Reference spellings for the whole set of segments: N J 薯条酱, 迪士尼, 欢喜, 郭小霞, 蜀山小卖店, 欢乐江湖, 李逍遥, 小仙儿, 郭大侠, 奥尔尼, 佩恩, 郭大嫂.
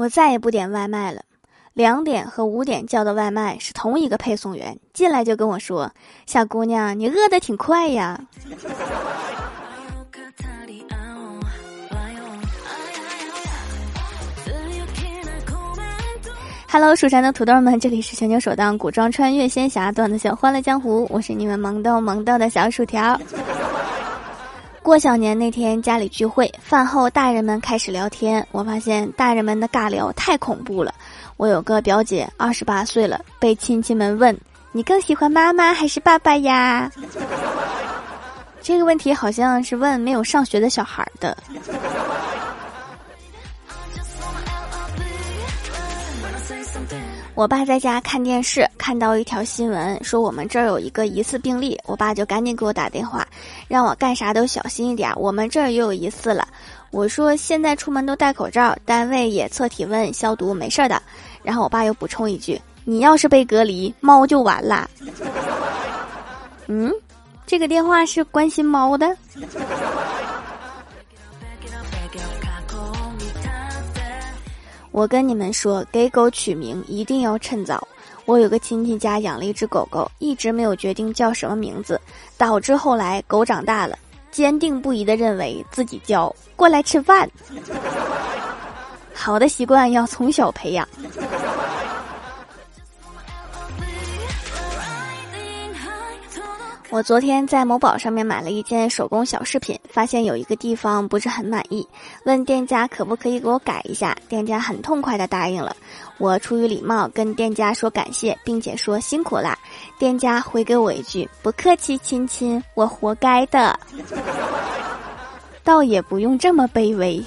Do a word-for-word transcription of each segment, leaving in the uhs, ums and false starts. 我再也不点外卖了。两点和五点叫的外卖是同一个配送员，进来就跟我说：“小姑娘，你饿得挺快呀。”Hello， 蜀山的土豆们，这里是全球首档古装穿越仙侠段子秀《欢乐江湖》，我是你们萌逗萌逗的小薯条。过小年那天家里聚会，饭后大人们开始聊天，我发现大人们的尬聊太恐怖了。我有个表姐二十八岁了，被亲戚们问：“你更喜欢妈妈还是爸爸呀？”这个问题好像是问没有上学的小孩的。我爸在家看电视，看到一条新闻说我们这儿有一个疑似病例，我爸就赶紧给我打电话，让我干啥都小心一点，我们这儿又有疑似了。我说现在出门都戴口罩，单位也测体温消毒，没事的。然后我爸又补充一句：“你要是被隔离，猫就完了。”嗯，这个电话是关心猫的。我跟你们说，给狗取名一定要趁早。我有个亲戚家养了一只狗狗，一直没有决定叫什么名字，导致后来狗长大了，坚定不移地认为自己叫过来吃饭。好的习惯要从小培养。我昨天在某宝上面买了一件手工小饰品，发现有一个地方不是很满意，问店家可不可以给我改一下，店家很痛快地答应了。我出于礼貌跟店家说感谢，并且说辛苦啦。店家回给我一句：“不客气，亲亲，我活该的。”倒也不用这么卑微。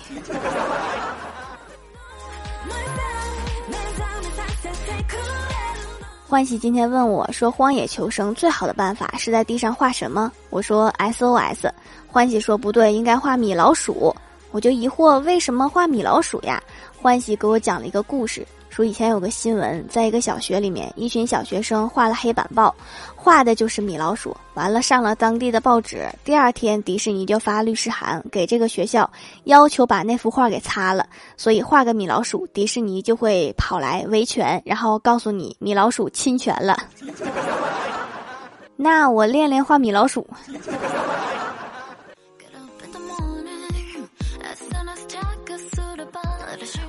欢喜今天问我说，荒野求生最好的办法是在地上画什么？我说 S O S。 欢喜说不对，应该画米老鼠。我就疑惑为什么画米老鼠呀？欢喜给我讲了一个故事，说以前有个新闻，在一个小学里面，一群小学生画了黑板报，画的就是米老鼠，完了上了当地的报纸。第二天迪士尼就发律师函给这个学校，要求把那幅画给擦了，所以画个米老鼠，迪士尼就会跑来维权，然后告诉你米老鼠侵权了。那我练练画米老鼠。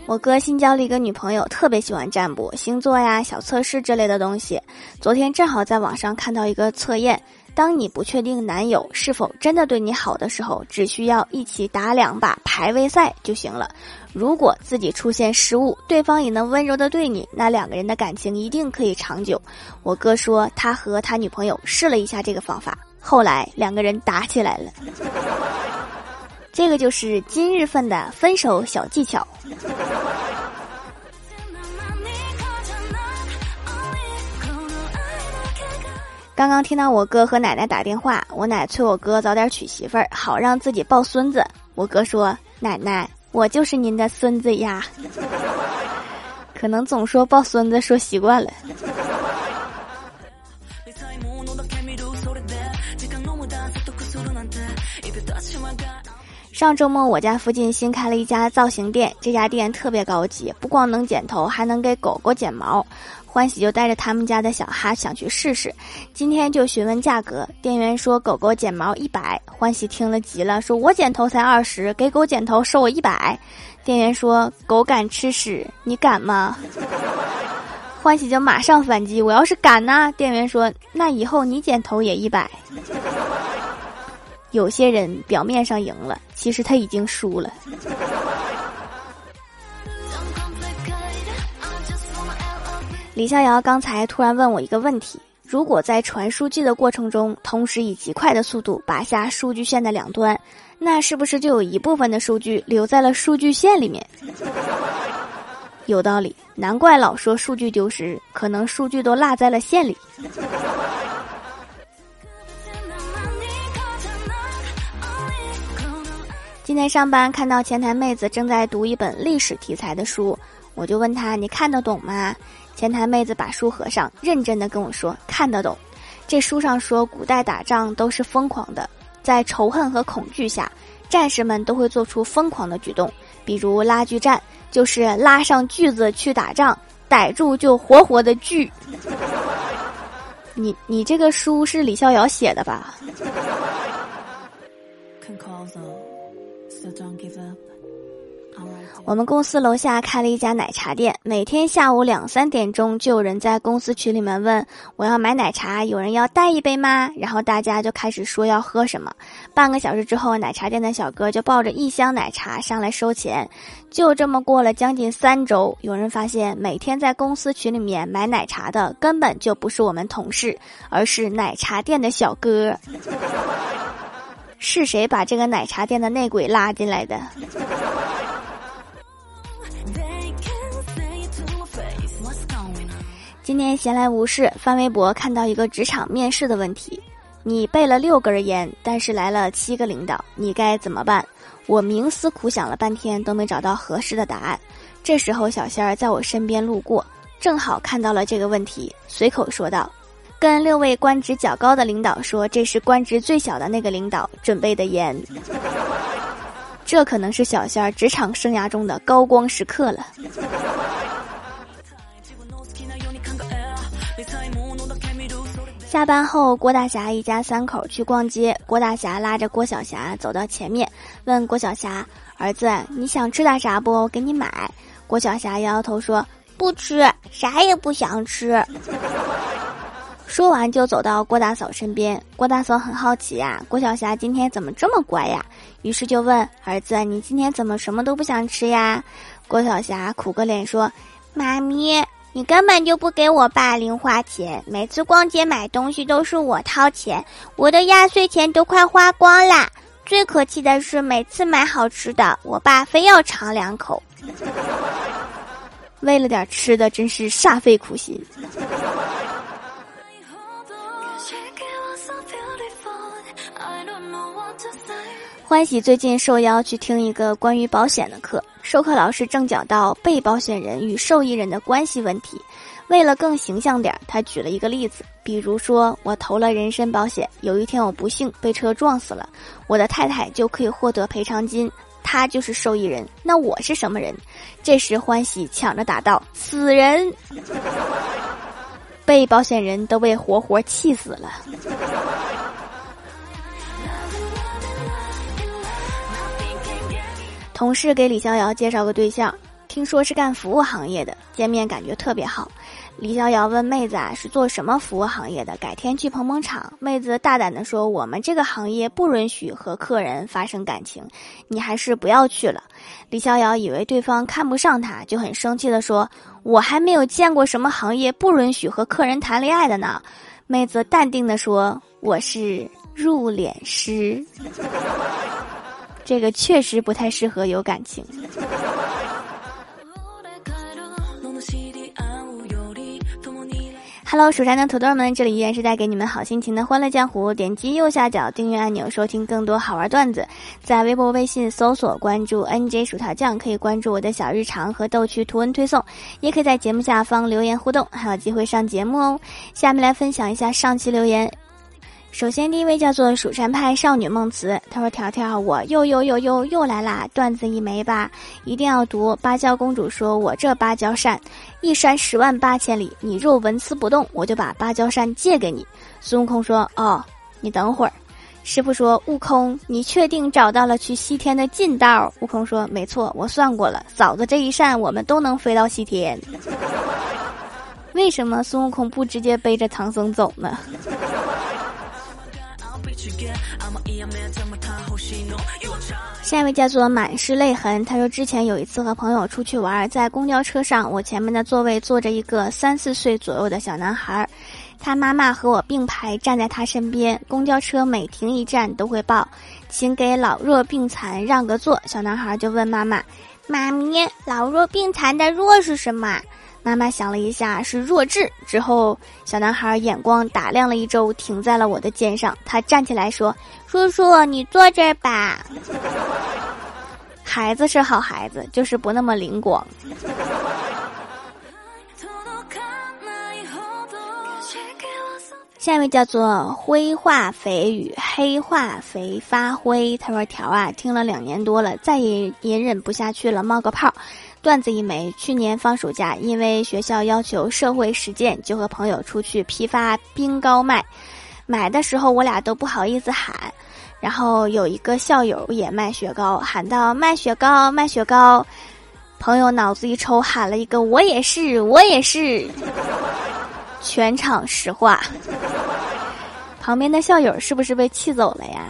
我哥新交了一个女朋友，特别喜欢占卜、星座呀、小测试之类的东西。昨天正好在网上看到一个测验，当你不确定男友是否真的对你好的时候，只需要一起打两把排位赛就行了。如果自己出现失误，对方也能温柔的对你，那两个人的感情一定可以长久。我哥说他和他女朋友试了一下这个方法，后来两个人打起来了。这个就是今日份的分手小技巧。刚刚听到我哥和奶奶打电话，我奶催我哥早点娶媳妇儿，好让自己抱孙子。我哥说：“奶奶，我就是您的孙子呀。”可能总说抱孙子说习惯了。上周末我家附近新开了一家造型店，这家店特别高级，不光能剪头，还能给狗狗剪毛。欢喜就带着他们家的小哈想去试试，今天就询问价格，店员说狗狗剪毛一百。欢喜听了急了，说我剪头才二十，给狗剪头收我一百。店员说狗敢吃屎，你敢吗？欢喜就马上反击，我要是敢呢？店员说那以后你剪头也一百。有些人表面上赢了，其实他已经输了。李逍遥刚才突然问我一个问题：如果在传数据的过程中，同时以极快的速度拔下数据线的两端，那是不是就有一部分的数据留在了数据线里面？有道理，难怪老说数据丢失，可能数据都落在了线里。今天上班看到前台妹子正在读一本历史题材的书，我就问她：“你看得懂吗？”前台妹子把书合上，认真的跟我说：“看得懂。这书上说，古代打仗都是疯狂的，在仇恨和恐惧下，战士们都会做出疯狂的举动，比如拉锯战，就是拉上锯子去打仗，逮住就活活的锯。你你这个书是李逍遥写的吧？我们公司楼下开了一家奶茶店，每天下午两三点钟就有人在公司群里面问我要买奶茶，有人要带一杯吗？然后大家就开始说要喝什么。半个小时之后，奶茶店的小哥就抱着一箱奶茶上来收钱。就这么过了将近三周，有人发现每天在公司群里面买奶茶的根本就不是我们同事，而是奶茶店的小哥。是谁把这个奶茶店的内鬼拉进来的？今天闲来无事，翻微博看到一个职场面试的问题：你背了六根烟，但是来了七个领导，你该怎么办？我冥思苦想了半天都没找到合适的答案。这时候小仙儿在我身边路过，正好看到了这个问题，随口说道：跟六位官职较高的领导说，这是官职最小的那个领导准备的烟。这可能是小仙儿职场生涯中的高光时刻了。下班后，郭大侠一家三口去逛街。郭大侠拉着郭小霞走到前面，问郭小霞：“儿子，你想吃点啥不？我给你买。”郭小霞摇摇头说：“不吃，啥也不想吃。”说完就走到郭大嫂身边。郭大嫂很好奇呀，郭小霞今天怎么这么乖呀？于是就问：“儿子，你今天怎么什么都不想吃呀？”郭小霞苦个脸说：“妈咪，你根本就不给我爸零花钱，每次逛街买东西都是我掏钱，我的压岁钱都快花光啦。最可气的是每次买好吃的，我爸非要尝两口。为了点吃的，真是煞费苦心。”欢喜最近受邀去听一个关于保险的课，授课老师正讲到被保险人与受益人的关系问题。为了更形象点，他举了一个例子，比如说我投了人身保险，有一天我不幸被车撞死了，我的太太就可以获得赔偿金，她就是受益人，那我是什么人？这时欢喜抢着打道：死人！被保险人都被活活气死了。同事给李逍遥介绍个对象，听说是干服务行业的，见面感觉特别好。李逍遥问妹子啊，是做什么服务行业的？改天去捧捧场。妹子大胆地说：我们这个行业不允许和客人发生感情，你还是不要去了。李逍遥以为对方看不上他，就很生气地说：我还没有见过什么行业不允许和客人谈恋爱的呢。妹子淡定地说：我是入殓师。这个确实不太适合有感情。Hello， 蜀山的土豆们，这里依然是带给你们好心情的欢乐江湖。点击右下角订阅按钮，收听更多好玩段子。在微博、微信搜索关注 N J 薯条酱，可以关注我的小日常和逗趣图文推送，也可以在节目下方留言互动，还有机会上节目哦。下面来分享一下上期留言。首先第一位叫做蜀山派少女梦慈，她说：条条，我又又又又又来啦，段子一枚吧，一定要读。芭蕉公主说：我这芭蕉扇一扇十万八千里，你若纹丝不动，我就把芭蕉扇借给你。孙悟空说：哦，你等会儿。师傅说：悟空，你确定找到了去西天的近道？悟空说：没错，我算过了，嫂子这一扇我们都能飞到西天。为什么孙悟空不直接背着唐僧走呢？下一位叫做满是泪痕，他说：之前有一次和朋友出去玩，在公交车上，我前面的座位坐着一个三四岁左右的小男孩，他妈妈和我并排站在他身边，公交车每停一站都会报请给老弱病残让个座。小男孩就问妈妈：妈咪，老弱病残的弱是什么？妈妈想了一下，是弱智。之后小男孩眼光打量了一周，停在了我的肩上。他站起来说：叔叔，你坐这儿吧。孩子是好孩子，就是不那么灵光。下一位叫做灰化肥与黑化肥发灰，他说：条啊，听了两年多了，再也隐忍不下去了，冒个泡。段子一枚，去年放暑假，因为学校要求社会实践，就和朋友出去批发冰糕卖。买的时候我俩都不好意思喊，然后有一个校友也卖雪糕，喊到卖雪糕卖雪糕，朋友脑子一抽喊了一个我也是我也是，全场石化。旁边的校友是不是被气走了呀？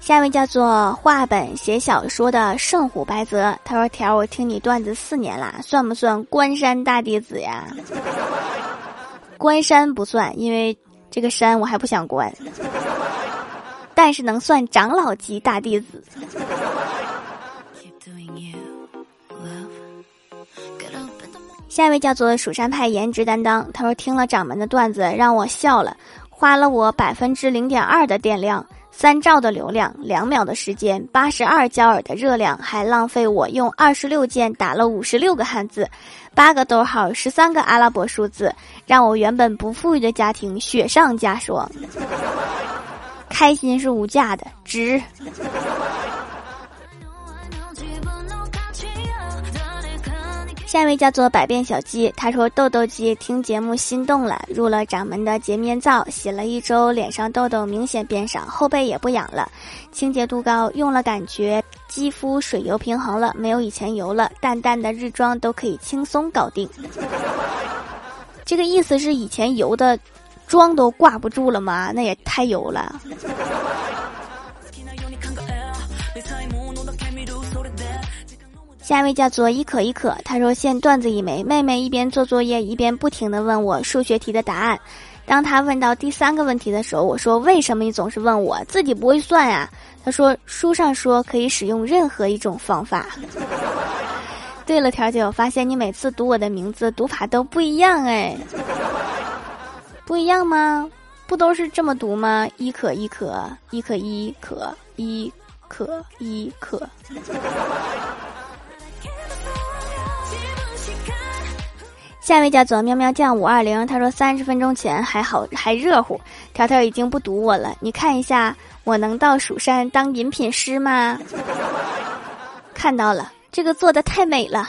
下面叫做画本写小说的圣虎白泽，他说：“条，我听你段子四年啦，算不算关山大弟子呀？”关山不算，因为这个山我还不想关，但是能算长老级大弟子。下一位叫做蜀山派颜值担当，他说：“听了掌门的段子，让我笑了，花了我百分之零点二的电量。”三兆的流量，两秒的时间，八十二焦耳的热量，还浪费我用二十六键打了五十六个汉字，八个逗号，十三个阿拉伯数字，让我原本不富裕的家庭雪上加霜。开心是无价的，值。下一位叫做百变小鸡，他说：“痘痘鸡听节目心动了，入了掌门的洁面皂，洗了一周，脸上痘痘明显变少，后背也不痒了，清洁度高，用了感觉肌肤水油平衡了，没有以前油了，淡淡的日妆都可以轻松搞定。”这个意思是以前油的妆都挂不住了吗？那也太油了。下一位叫做一可一可，他说：“现段子一枚，妹妹一边做作业一边不停地问我数学题的答案。当她问到第三个问题的时候，我说：为什么你总是问我？自己不会算啊？她说：书上说可以使用任何一种方法。对了，条姐，我发现你每次读我的名字读法都不一样哎，不一样吗？不都是这么读吗？一可一可，一可一可，一可一可。”下一位叫做喵喵酱五二零，他说：“三十分钟前还好还热乎，条条已经不读我了。你看一下，我能到蜀山当饮品师吗？”看到了，这个做得太美了。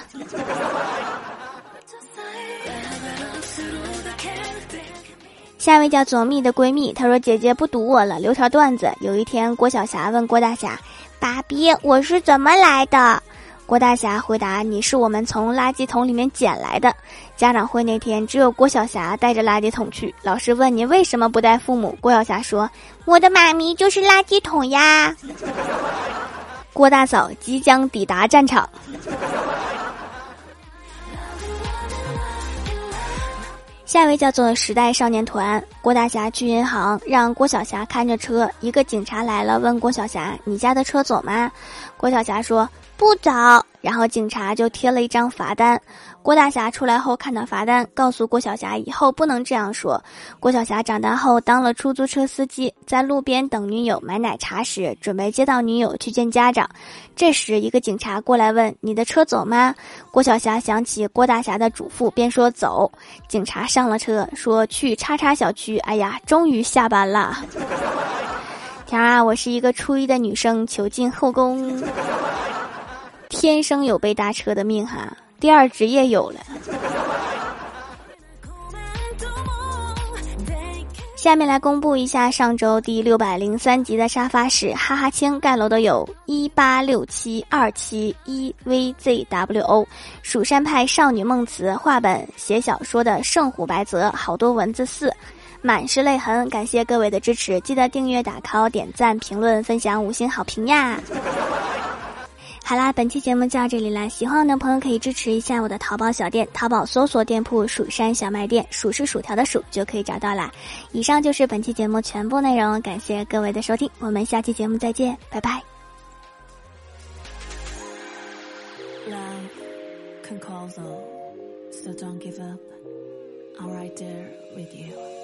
下一位叫做蜜的闺蜜，她说：“姐姐不读我了，留条段子。有一天，郭晓霞问郭大侠：爸比，我是怎么来的？”郭大侠回答：“你是我们从垃圾桶里面捡来的。”家长会那天，只有郭晓霞带着垃圾桶去。老师问：“你为什么不带父母？”郭晓霞说：“我的妈咪就是垃圾桶呀。”郭大嫂即将抵达战场。下一位叫做时代少年团，郭大侠去银行让郭晓霞看着车，一个警察来了，问郭晓霞：“你家的车走吗？”郭晓霞说：“不走。”然后警察就贴了一张罚单。郭大侠出来后看到罚单，告诉郭晓霞以后不能这样说。郭晓霞长大后当了出租车司机，在路边等女友买奶茶时，准备接到女友去见家长，这时一个警察过来问：“你的车走吗？”郭晓霞想起郭大侠的嘱咐，便说走。警察上了车，说去叉叉小区。哎呀，终于下班了。条啊，我是一个初一的女生，囚禁后宫，天生有被搭车的命哈，第二职业有了。下面来公布一下上周第六百零三集的沙发是哈哈青盖楼的有一八六七二七一 V Z W O， 蜀山派少女梦慈，画本写小说的圣虎白泽，好多文字四，满是泪痕。感谢各位的支持，记得订阅、打 call、点赞、评论、分享、五星好评呀！好啦，本期节目就到这里啦！喜欢我的朋友可以支持一下我的淘宝小店，淘宝搜索店铺“蜀山小卖店”，蜀是薯条的蜀，就可以找到啦。以上就是本期节目全部内容，感谢各位的收听，我们下期节目再见，拜拜。Life can call though, so don't give up. I'm right there with you.